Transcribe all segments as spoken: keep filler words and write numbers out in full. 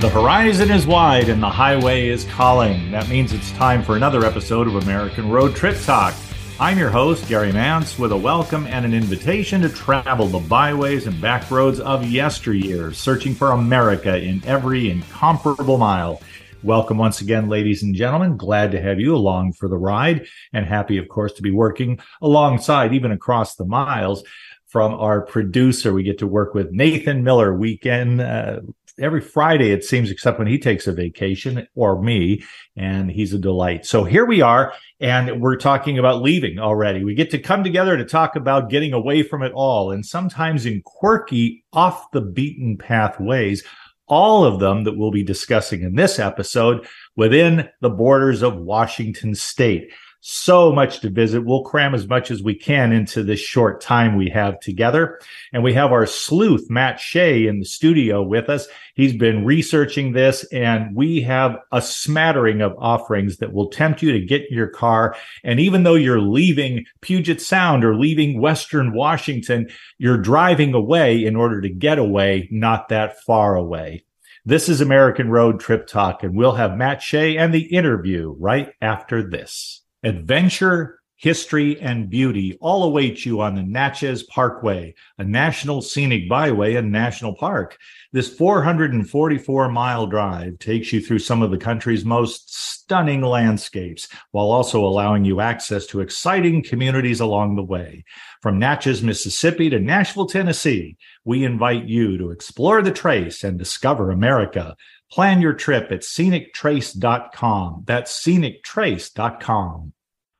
The horizon is wide and the highway is calling. That means it's time for another episode of American Road Trip Talk. I'm your host, Gary Mance, with a welcome and an invitation to travel the byways and back roads of yesteryear, searching for America in every incomparable mile. Welcome once again, ladies and gentlemen. Glad to have you along for the ride and happy, of course, to be working alongside, even across the miles, from our producer. We get to work with Nathan Miller weekend uh, every Friday, it seems, except when he takes a vacation, or me, and he's a delight. So here we are, and we're talking about leaving already. We get to come together to talk about getting away from it all, and sometimes in quirky, off-the-beaten-path ways, all of them that we'll be discussing in this episode within the borders of Washington State. So much to visit. We'll cram as much as we can into this short time we have together. And we have our sleuth, Matt Shea, in the studio with us. He's been researching this, and we have a smattering of offerings that will tempt you to get in your car. And even though you're leaving Puget Sound or leaving Western Washington, you're driving away in order to get away, not that far away. This is American Road Trip Talk, and we'll have Matt Shea and the interview right after this. Adventure, history, and beauty all await you on the Natchez Parkway, a national scenic byway and national park. This four hundred forty-four mile drive takes you through some of the country's most stunning landscapes, while also allowing you access to exciting communities along the way. From Natchez, Mississippi to Nashville, Tennessee, we invite you to explore the trace and discover America. Plan your trip at scenic trace dot com. That's scenic trace dot com.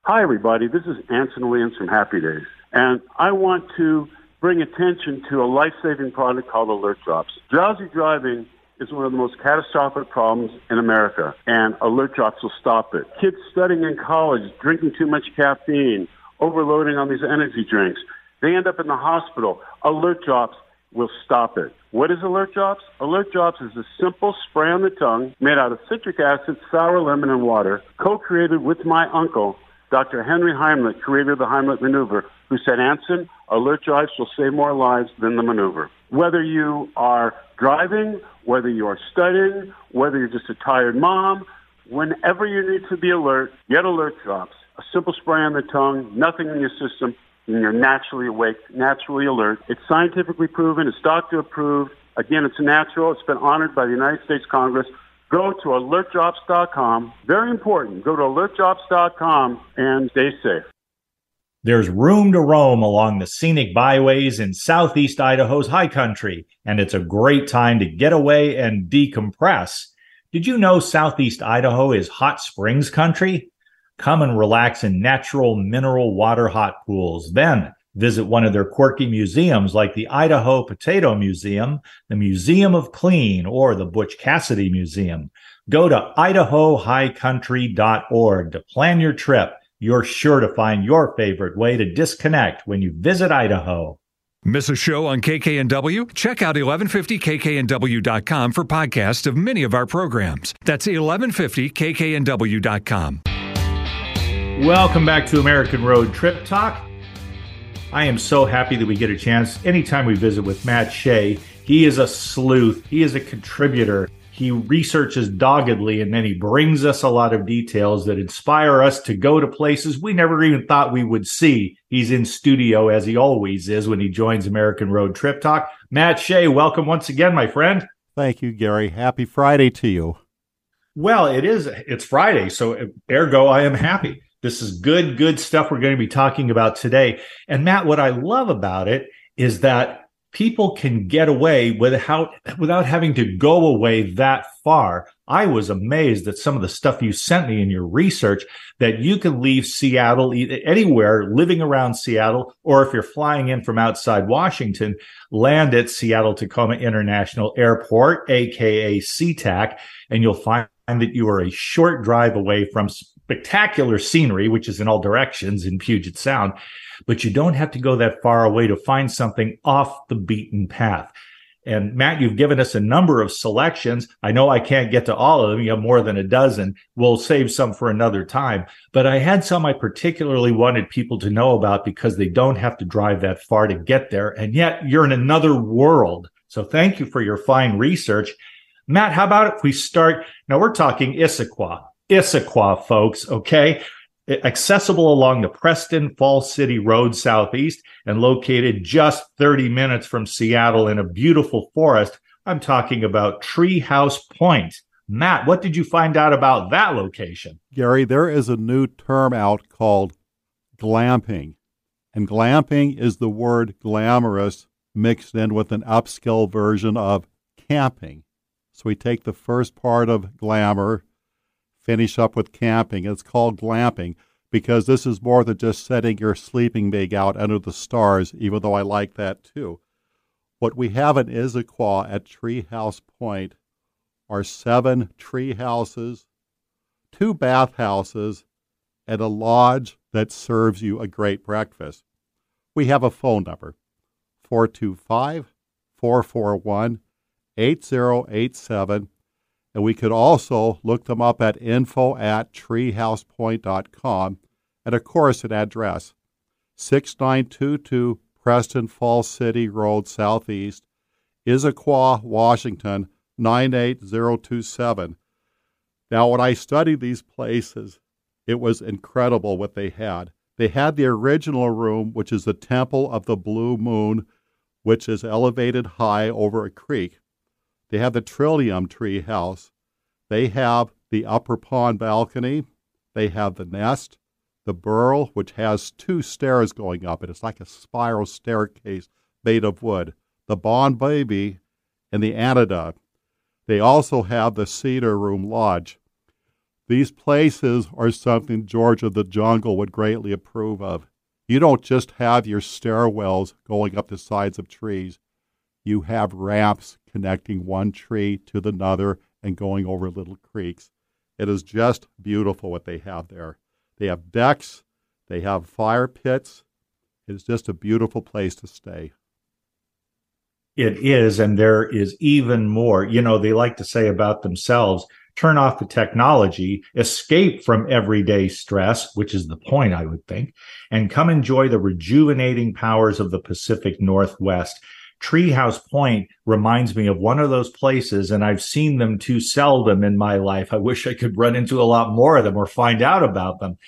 Hi, everybody. This is Anson Williams from Happy Days, and I want to bring attention to a life-saving product called Alert Drops. Drowsy driving is one of the most catastrophic problems in America, and Alert Drops will stop it. Kids studying in college, drinking too much caffeine, overloading on these energy drinks, they end up in the hospital. Alert Drops will stop it. What is Alert Drops? Alert Drops is a simple spray on the tongue made out of citric acid, sour lemon, and water, co-created with my uncle, Doctor Henry Heimlich, creator of the Heimlich maneuver, who said, Anson, Alert Drops will save more lives than the maneuver. Whether you are driving, whether you are studying, whether you're just a tired mom, whenever you need to be alert, get Alert Drops. A simple spray on the tongue, nothing in your system, and you're naturally awake, naturally alert. It's scientifically proven. It's doctor-approved. Again, it's natural. It's been honored by the United States Congress. Go to alert jobs dot com. Very important. Go to alert jobs dot com and stay safe. There's room to roam along the scenic byways in southeast Idaho's high country, and it's a great time to get away and decompress. Did you know southeast Idaho is hot springs country? Come and relax in natural mineral water hot pools. Then visit one of their quirky museums like the Idaho Potato Museum, the Museum of Clean, or the Butch Cassidy Museum. Go to Idaho High Country dot org to plan your trip. You're sure to find your favorite way to disconnect when you visit Idaho. Miss a show on K K N W? Check out eleven fifty K K N W dot com for podcasts of many of our programs. That's eleven fifty K K N W dot com. Welcome back to American Road Trip Talk. I am so happy that we get a chance anytime we visit with Matt Shea. He is a sleuth. He is a contributor. He researches doggedly, and then he brings us a lot of details that inspire us to go to places we never even thought we would see. He's in studio, as he always is when he joins American Road Trip Talk. Matt Shea, welcome once again, my friend. Thank you, Gary. Happy Friday to you. Well, it is. It's Friday, so ergo, I am happy. This is good, good stuff we're going to be talking about today. And Matt, what I love about it is that people can get away without without having to go away that far. I was amazed at some of the stuff you sent me in your research, that you can leave Seattle, anywhere living around Seattle, or if you're flying in from outside Washington, land at Seattle-Tacoma International Airport, aka SeaTac, and you'll find that you are a short drive away from spectacular scenery, which is in all directions in Puget Sound, but you don't have to go that far away to find something off the beaten path. And Matt, you've given us a number of selections. I know I can't get to all of them. You have more than a dozen. We'll save some for another time. But I had some I particularly wanted people to know about because they don't have to drive that far to get there. And yet you're in another world. So thank you for your fine research. Matt, how about if we start? Now, we're talking Issaquah. Issaquah, folks, okay? Accessible along the Preston Fall City Road southeast and located just thirty minutes from Seattle in a beautiful forest. I'm talking about Treehouse Point. Matt, what did you find out about that location? Gary, there is a new term out called glamping. And glamping is the word glamorous mixed in with an upscale version of camping. So we take the first part of glamour, finish up with camping. It's called glamping because this is more than just setting your sleeping bag out under the stars, even though I like that too. What we have in Issaquah at Treehouse Point are seven tree houses, two bath houses, and a lodge that serves you a great breakfast. We have a phone number, four two five, four four one, eight zero eight seven, and we could also look them up at info at treehousepoint dot com, and of course an address, six nine two two Preston Falls City Road Southeast, Issaquah, Washington, nine eight zero two seven. Now, when I studied these places, it was incredible what they had. They had the original room, which is the Temple of the Blue Moon, which is elevated high over a creek. They have the Trillium Tree House. They have the upper pond balcony. They have the nest, the burrow, which has two stairs going up, and it's like a spiral staircase made of wood, the Bond Baby, and the Anida. They also have the Cedar Room Lodge. These places are something George of the Jungle would greatly approve of. You don't just have your stairwells going up the sides of trees. You have ramps connecting one tree to the another and going over little creeks. It is just beautiful what they have there. They have decks. They have fire pits. It is just a beautiful place to stay. It is, and there is even more. You know, they like to say about themselves, turn off the technology, escape from everyday stress, which is the point, I would think, and come enjoy the rejuvenating powers of the Pacific Northwest. Treehouse Point reminds me of one of those places, and I've seen them too seldom in my life. I wish I could run into a lot more of them or find out about them.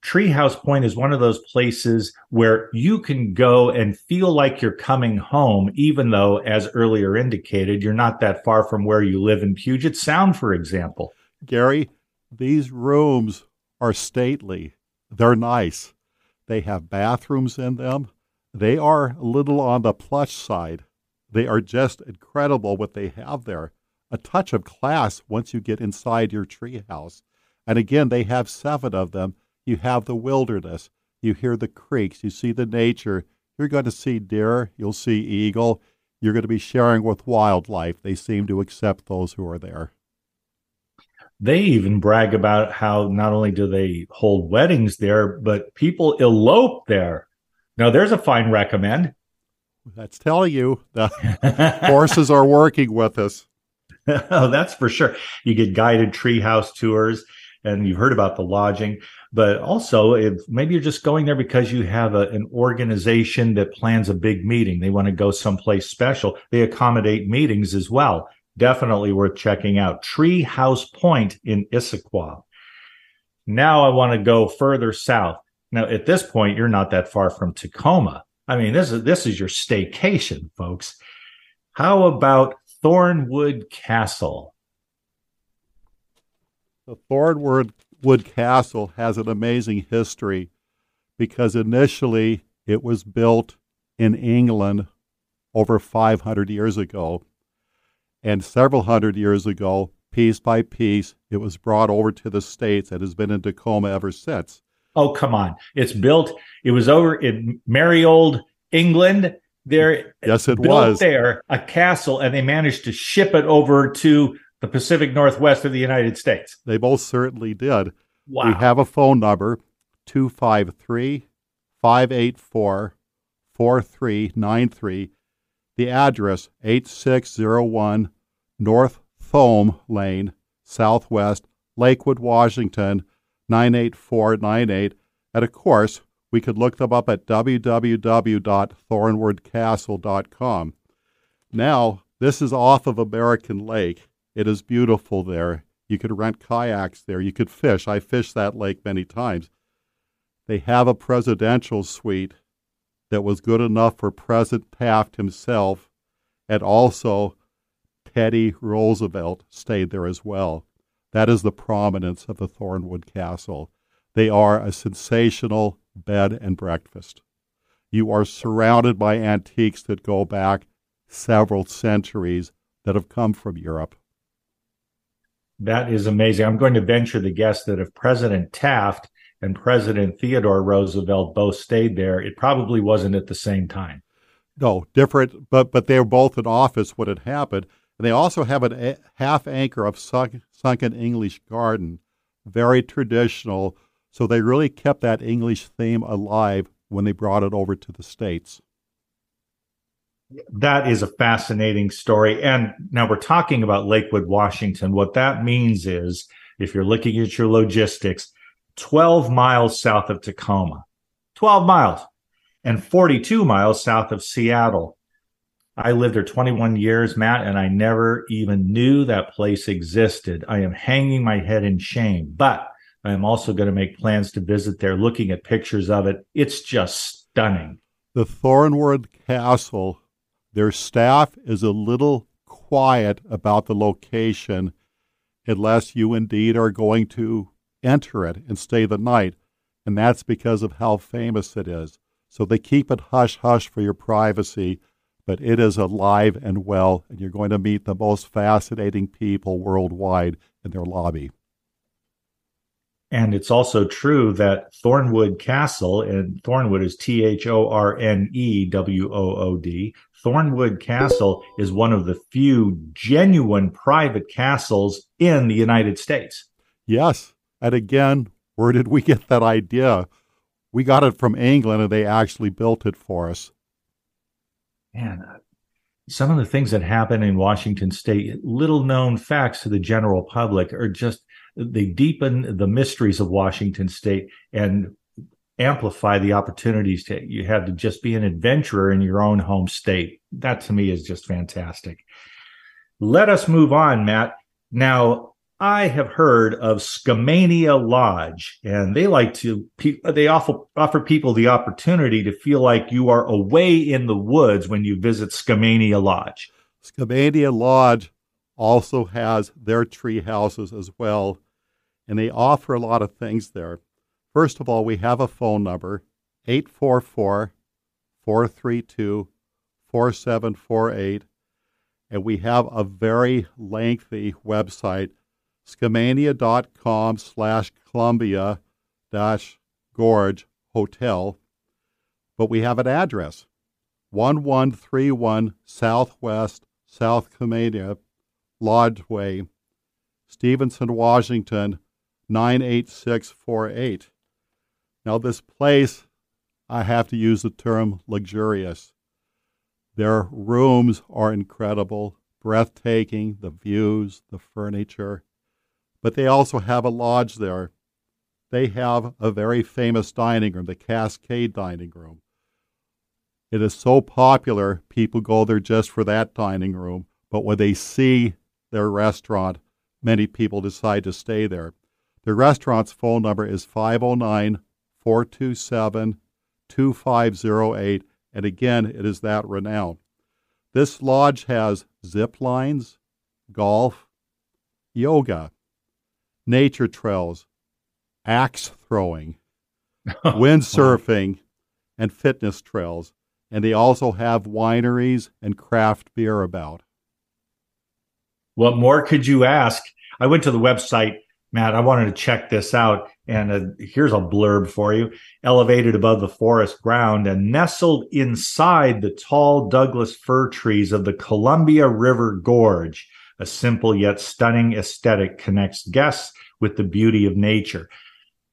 Treehouse Point is one of those places where you can go and feel like you're coming home, even though, as earlier indicated, you're not that far from where you live in Puget Sound, for example. Gary, these rooms are stately. They're nice. They have bathrooms in them. They are a little on the plush side. They are just incredible what they have there. A touch of class once you get inside your treehouse. And again, they have seven of them. You have the wilderness, you hear the creeks, you see the nature, you're going to see deer, you'll see eagle, you're going to be sharing with wildlife. They seem to accept those who are there. They even brag about how not only do they hold weddings there, but people elope there. Now, there's a fine recommend. That's telling you the forces are working with us. Oh, that's for sure. You get guided treehouse tours. And you've heard about the lodging, but also if maybe you're just going there because you have a, an organization that plans a big meeting. They want to go someplace special. They accommodate meetings as well. Definitely worth checking out. Treehouse Point in Issaquah. Now I want to go further south. Now at this point, you're not that far from Tacoma. I mean, this is this is your staycation, folks. How about Thornewood Castle? The Thornewood Castle has an amazing history because initially it was built in England over five hundred years ago. And several hundred years ago, piece by piece, it was brought over to the States and has been in Tacoma ever since. Oh, come on. It's built. It was over in merry old England. There, yes, it built was. There, a castle, and they managed to ship it over to the Pacific Northwest of the United States. They most certainly did. Wow. We have a phone number, two five three, five eight four, four three nine three. The address, eighty-six oh one North Thome Lane, Southwest, Lakewood, Washington, nine eight four nine eight. And of course, we could look them up at w w w dot thornwood castle dot com. Now, this is off of American Lake. It is beautiful there. You could rent kayaks there. You could fish. I fished that lake many times. They have a presidential suite that was good enough for President Taft himself, and also Teddy Roosevelt stayed there as well. That is the prominence of the Thornewood Castle. They are a sensational bed and breakfast. You are surrounded by antiques that go back several centuries that have come from Europe. That is amazing. I'm going to venture to guess that if President Taft and President Theodore Roosevelt both stayed there, it probably wasn't at the same time. No, different, but but they were both in office when it happened. And they also have a half acre of sunk, sunken English garden, very traditional. So they really kept that English theme alive when they brought it over to the States. That is a fascinating story. And now we're talking about Lakewood, Washington. What that means is, if you're looking at your logistics, twelve miles south of Tacoma, twelve miles, and forty-two miles south of Seattle. I lived there twenty-one years, Matt, and I never even knew that place existed. I am hanging my head in shame, but I am also going to make plans to visit there, looking at pictures of it. It's just stunning. The Thornewood Castle, their staff is a little quiet about the location unless you indeed are going to enter it and stay the night, and that's because of how famous it is. So they keep it hush-hush for your privacy, but it is alive and well, and you're going to meet the most fascinating people worldwide in their lobby. And it's also true that Thornewood Castle, and Thornewood is T H O R N E W O O D, Thornewood Castle is one of the few genuine private castles in the United States. Yes, and again, where did we get that idea? We got it from England, and they actually built it for us. Man, some of the things that happen in Washington State, little-known facts to the general public, are just, they deepen the mysteries of Washington State and amplify the opportunities to you have to just be an adventurer in your own home state. That, to me, is just fantastic. Let us move on, Matt. Now, I have heard of Skamania Lodge, and they like to, they offer, offer people the opportunity to feel like you are away in the woods when you visit Skamania Lodge. Skamania Lodge also has their tree houses as well, and they offer a lot of things there. First of all, we have a phone number, eight four four, four three two, four seven four eight, and we have a very lengthy website, Skamania.com slash Columbia dash Gorge Hotel. But we have an address, eleven thirty-one Southwest South Skamania Lodge Way, Stevenson, Washington, nine eight six four eight. Now this place, I have to use the term luxurious. Their rooms are incredible, breathtaking, the views, the furniture. But they also have a lodge there. They have a very famous dining room, the Cascade Dining Room. It is so popular, people go there just for that dining room, but when they see their restaurant, many people decide to stay there. The restaurant's phone number is five oh nine, four two seven, two five oh eight, and again, it is that renowned. This lodge has zip lines, golf, yoga, nature trails, axe throwing, windsurfing, and fitness trails. And they also have wineries and craft beer about. What more could you ask? I went to the website, Matt. I wanted to check this out. And uh, here's a blurb for you. Elevated above the forest ground and nestled inside the tall Douglas fir trees of the Columbia River Gorge, a simple yet stunning aesthetic connects guests with the beauty of nature.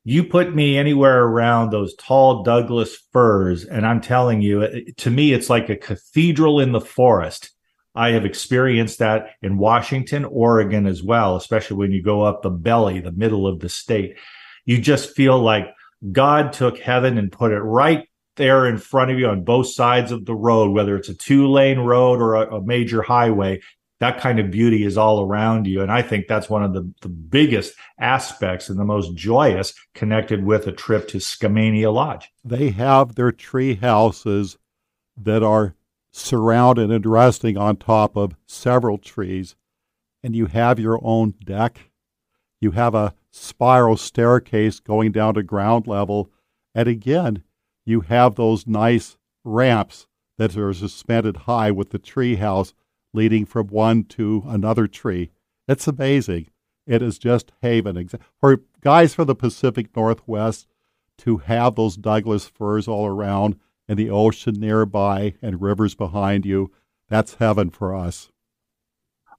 You put me anywhere around those tall Douglas firs, and I'm telling you, to me, it's like a cathedral in the forest. I have experienced that in Washington, Oregon as well, especially when you go up the belly, the middle of the state. You just feel like God took heaven and put it right there in front of you on both sides of the road, whether it's a two-lane road or a, a major highway. that kind of beauty is all around you. And I think that's one of the, the biggest aspects and the most joyous connected with a trip to Skamania Lodge. They have their tree houses that are surrounded and resting on top of several trees. And you have your own deck. You have a spiral staircase going down to ground level. And again, you have those nice ramps that are suspended high with the tree house leading from one to another tree. It's amazing. It is just haven. For guys from the Pacific Northwest to have those Douglas firs all around and the ocean nearby and rivers behind you, that's heaven for us.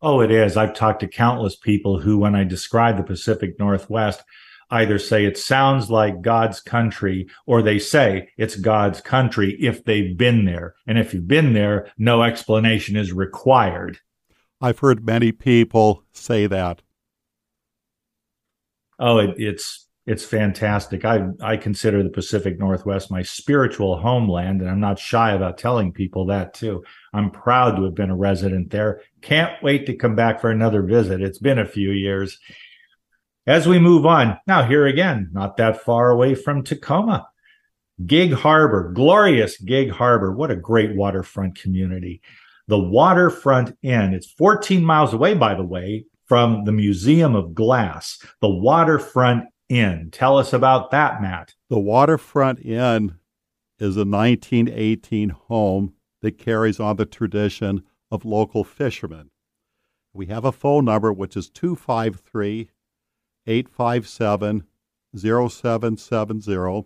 Oh, it is. I've talked to countless people who, when I describe the Pacific Northwest, either say it sounds like God's country, or they say it's God's country if they've been there. And if you've been there, no explanation is required. I've heard many people say that. Oh, it, it's it's fantastic. I I consider the Pacific Northwest my spiritual homeland, and I'm not shy about telling people that, too. I'm proud to have been a resident there. Can't wait to come back for another visit. It's been a few years. As we move on, now here again, not that far away from Tacoma, Gig Harbor, glorious Gig Harbor. What a great waterfront community. The Waterfront Inn, it's fourteen miles away, by the way, from the Museum of Glass. The Waterfront Inn. Tell us about that, Matt. The Waterfront Inn is a nineteen eighteen home that carries on the tradition of local fishermen. We have a phone number, which is two five three, two five three- eight five seven, zero seven seven zero.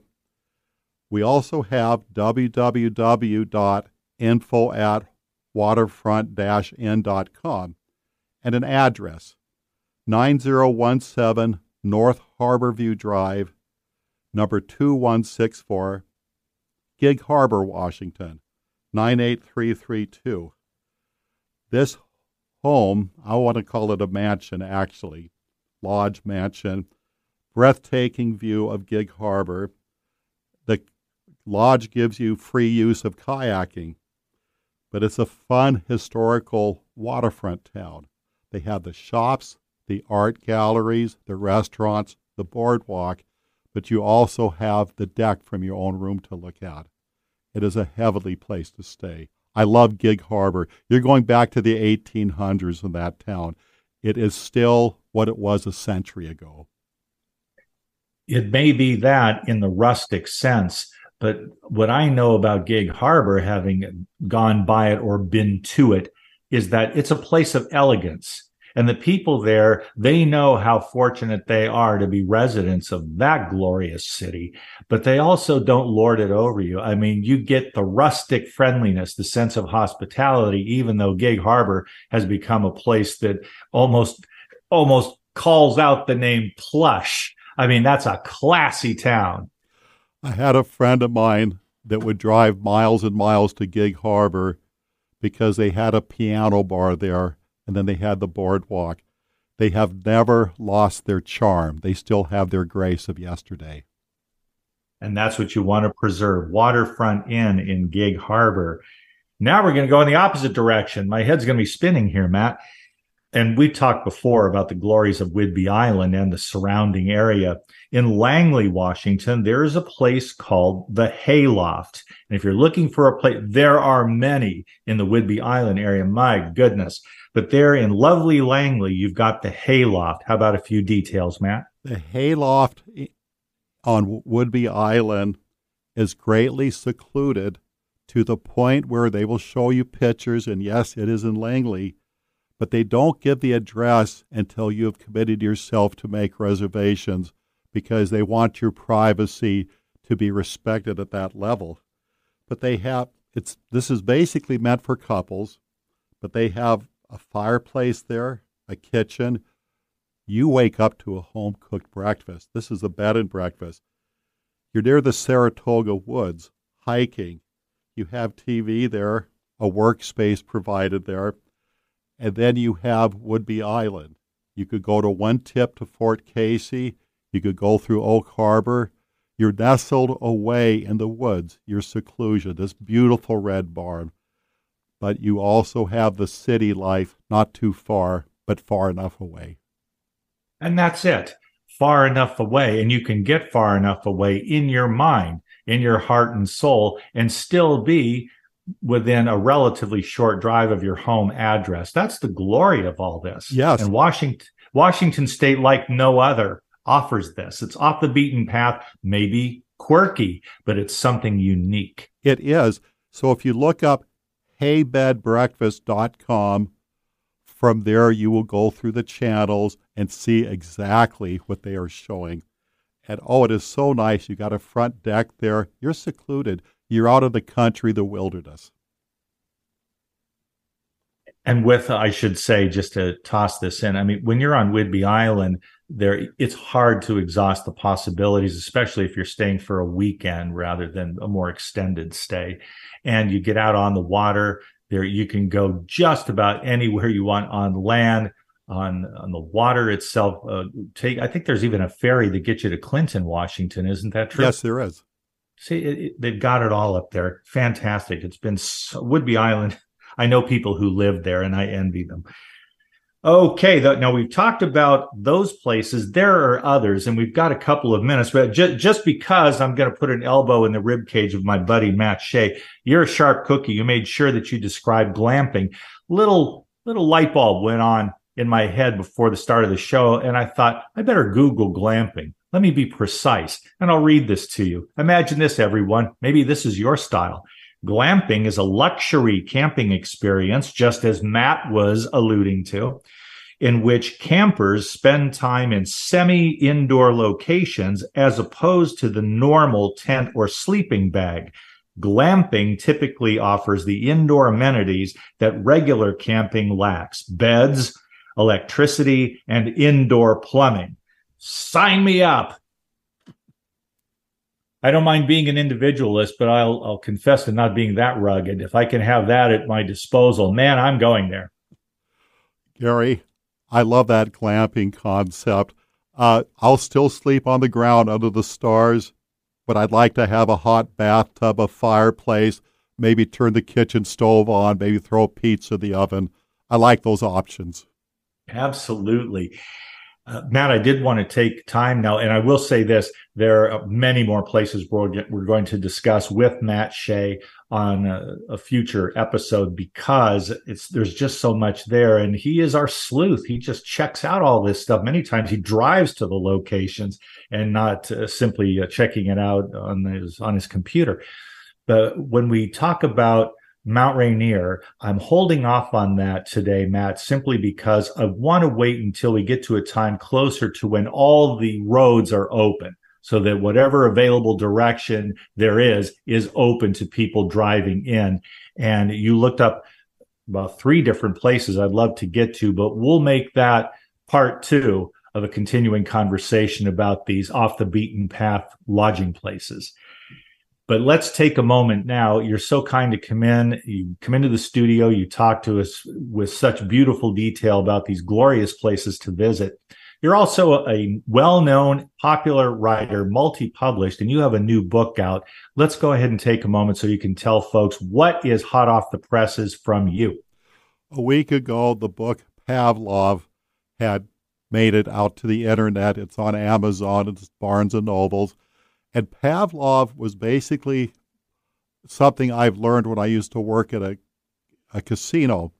We also have www.info at waterfront-in.com and an address, nine zero one seven North Harborview Drive, number two one six four, Gig Harbor, Washington, nine eight three three two. This home, I want to call it a mansion actually, lodge mansion, breathtaking view of Gig Harbor. The lodge gives you free use of kayaking, but it's a fun historical waterfront town. They have the shops, the art galleries, the restaurants, the boardwalk, but you also have the deck from your own room to look at. It is a heavenly place to stay. I love Gig Harbor. You're going back to the eighteen hundreds in that town. It is still what it was a century ago. It may be that in the rustic sense, but what I know about Gig Harbor, having gone by it or been to it, is that it's a place of elegance. And the people there, they know how fortunate they are to be residents of that glorious city, but they also don't lord it over you. I mean, you get the rustic friendliness, the sense of hospitality, even though Gig Harbor has become a place that almost almost calls out the name plush. I mean, that's a classy town. I had a friend of mine that would drive miles and miles to Gig Harbor because they had a piano bar there, and then they had the boardwalk. They have never lost their charm. They still have their grace of yesterday. And that's what you want to preserve. Waterfront Inn in Gig Harbor. Now we're going to go in the opposite direction. My head's going to be spinning here, Matt. And we talked before about the glories of Whidbey Island and the surrounding area. In Langley, Washington, there is a place called the Hayloft. And if you're looking for a place, there are many in the Whidbey Island area. My goodness. But there in lovely Langley, you've got the Hayloft. How about a few details, Matt? The Hayloft on Whidbey Island is greatly secluded to the point where they will show you pictures. And yes, it is in Langley. But they don't give the address until you have committed yourself to make reservations because they want your privacy to be respected at that level. But they have, it's this is basically meant for couples, but they have a fireplace there, a kitchen. You wake up to a home-cooked breakfast. This is a bed and breakfast. You're near the Saratoga Woods, hiking. You have T V there, a workspace provided there. And then you have Whidbey Island. You could go to one tip to Fort Casey. You could go through Oak Harbor. You're nestled away in the woods, your seclusion, this beautiful red barn. but you also have the city life not too far, but far enough away. And that's it, far enough away. And you can get far enough away in your mind, in your heart and soul, and still be within a relatively short drive of your home address. That's the glory of all this. Yes. And Washington, Washington State, like no other, offers this. It's off the beaten path, maybe quirky, but it's something unique. It is. So if you look up hey bed breakfast dot com, from there you will go through the channels and see exactly what they are showing. And oh, it is so nice. You got a front deck there. You're secluded. You're out of the country, the wilderness. And with, I should say, just to toss this in, I mean, when you're on Whidbey Island, there it's hard to exhaust the possibilities, especially if you're staying for a weekend rather than a more extended stay. And you get out on the water. There you can go just about anywhere you want on land, on, on the water itself. Uh, take, I think there's even a ferry that gets you to Clinton, Washington. Isn't that true? Yes, there is. See, it, it, they've got it all up there. Fantastic. It's been so, Whidbey Island. I know people who live there, and I envy them. Okay, the, now we've talked about those places. There are others, and we've got a couple of minutes. But just, just because I'm going to put an elbow in the ribcage of my buddy Matt Shea, you're a sharp cookie. You made sure that you described glamping. Little little light bulb went on in my head before the start of the show, and I thought, I better Google glamping. Let me be precise, and I'll read this to you. Imagine this, everyone. Maybe this is your style. Glamping is a luxury camping experience, just as Matt was alluding to, in which campers spend time in semi-indoor locations as opposed to the normal tent or sleeping bag. Glamping typically offers the indoor amenities that regular camping lacks: beds, electricity, and indoor plumbing. Sign me up. I don't mind being an individualist, but I'll, I'll confess to not being that rugged. If I can have that at my disposal, man, I'm going there. Gary, I love that glamping concept. Uh, I'll still sleep on the ground under the stars, but I'd like to have a hot bathtub, a fireplace, maybe turn the kitchen stove on, maybe throw pizza in the oven. I like those options. Absolutely. Uh, Matt, I did want to take time now, and I will say this. There are many more places we're, we're going to discuss with Matt Shea on a, a future episode, because it's there's just so much there, and he is our sleuth. He just checks out all this stuff. Many times he drives to the locations and not uh, simply uh, checking it out on his, on his computer. But when we talk about Mount Rainier, I'm holding off on that today, Matt, simply because I want to wait until we get to a time closer to when all the roads are open, so that whatever available direction there is, is open to people driving in. And you looked up about three different places I'd love to get to, but we'll make that part two of a continuing conversation about these off the beaten path lodging places. But let's take a moment now. You're so kind to come in. You come into the studio. You talk to us with such beautiful detail about these glorious places to visit. You're also a well-known, popular writer, multi-published, and you have a new book out. Let's go ahead and take a moment so you can tell folks what is hot off the presses from you. A week ago, the book Pavlov had made it out to the internet. It's on Amazon. It's Barnes and Nobles. And Pavlov was basically something I've learned when I used to work at a, a casino.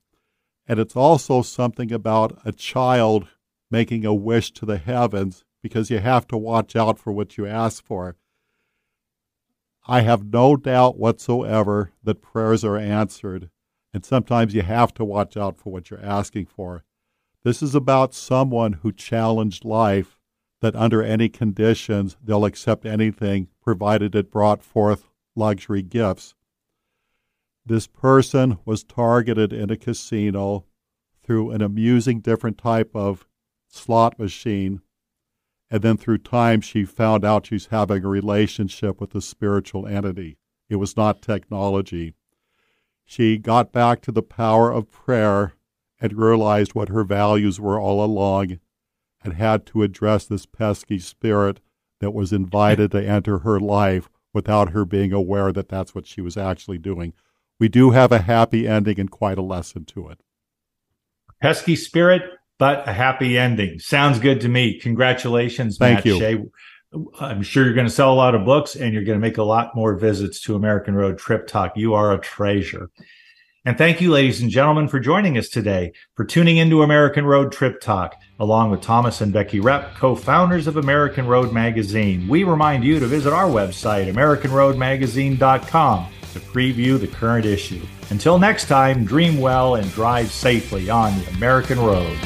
And it's also something about a child making a wish to the heavens, because you have to watch out for what you ask for. I have no doubt whatsoever that prayers are answered. And sometimes you have to watch out for what you're asking for. This is about someone who challenged life, that under any conditions, they'll accept anything, provided it brought forth luxury gifts. This person was targeted in a casino through an amusing different type of slot machine, and then through time she found out she's having a relationship with a spiritual entity. It was not technology. She got back to the power of prayer and realized what her values were all along, and had to address this pesky spirit that was invited to enter her life without her being aware that that's what she was actually doing. we do have a happy ending and quite a lesson to it. Pesky spirit, but a happy ending. Sounds good to me. Congratulations, Matt Shea. I'm sure you're going to sell a lot of books, and you're going to make a lot more visits to American Road Trip Talk. You are a treasure. And thank you, ladies and gentlemen, for joining us today, for tuning into American Road Trip Talk, along with Thomas and Becky Repp, co-founders of American Road Magazine. We remind you to visit our website, american road magazine dot com, to preview the current issue. Until next time, dream well and drive safely on the American Road.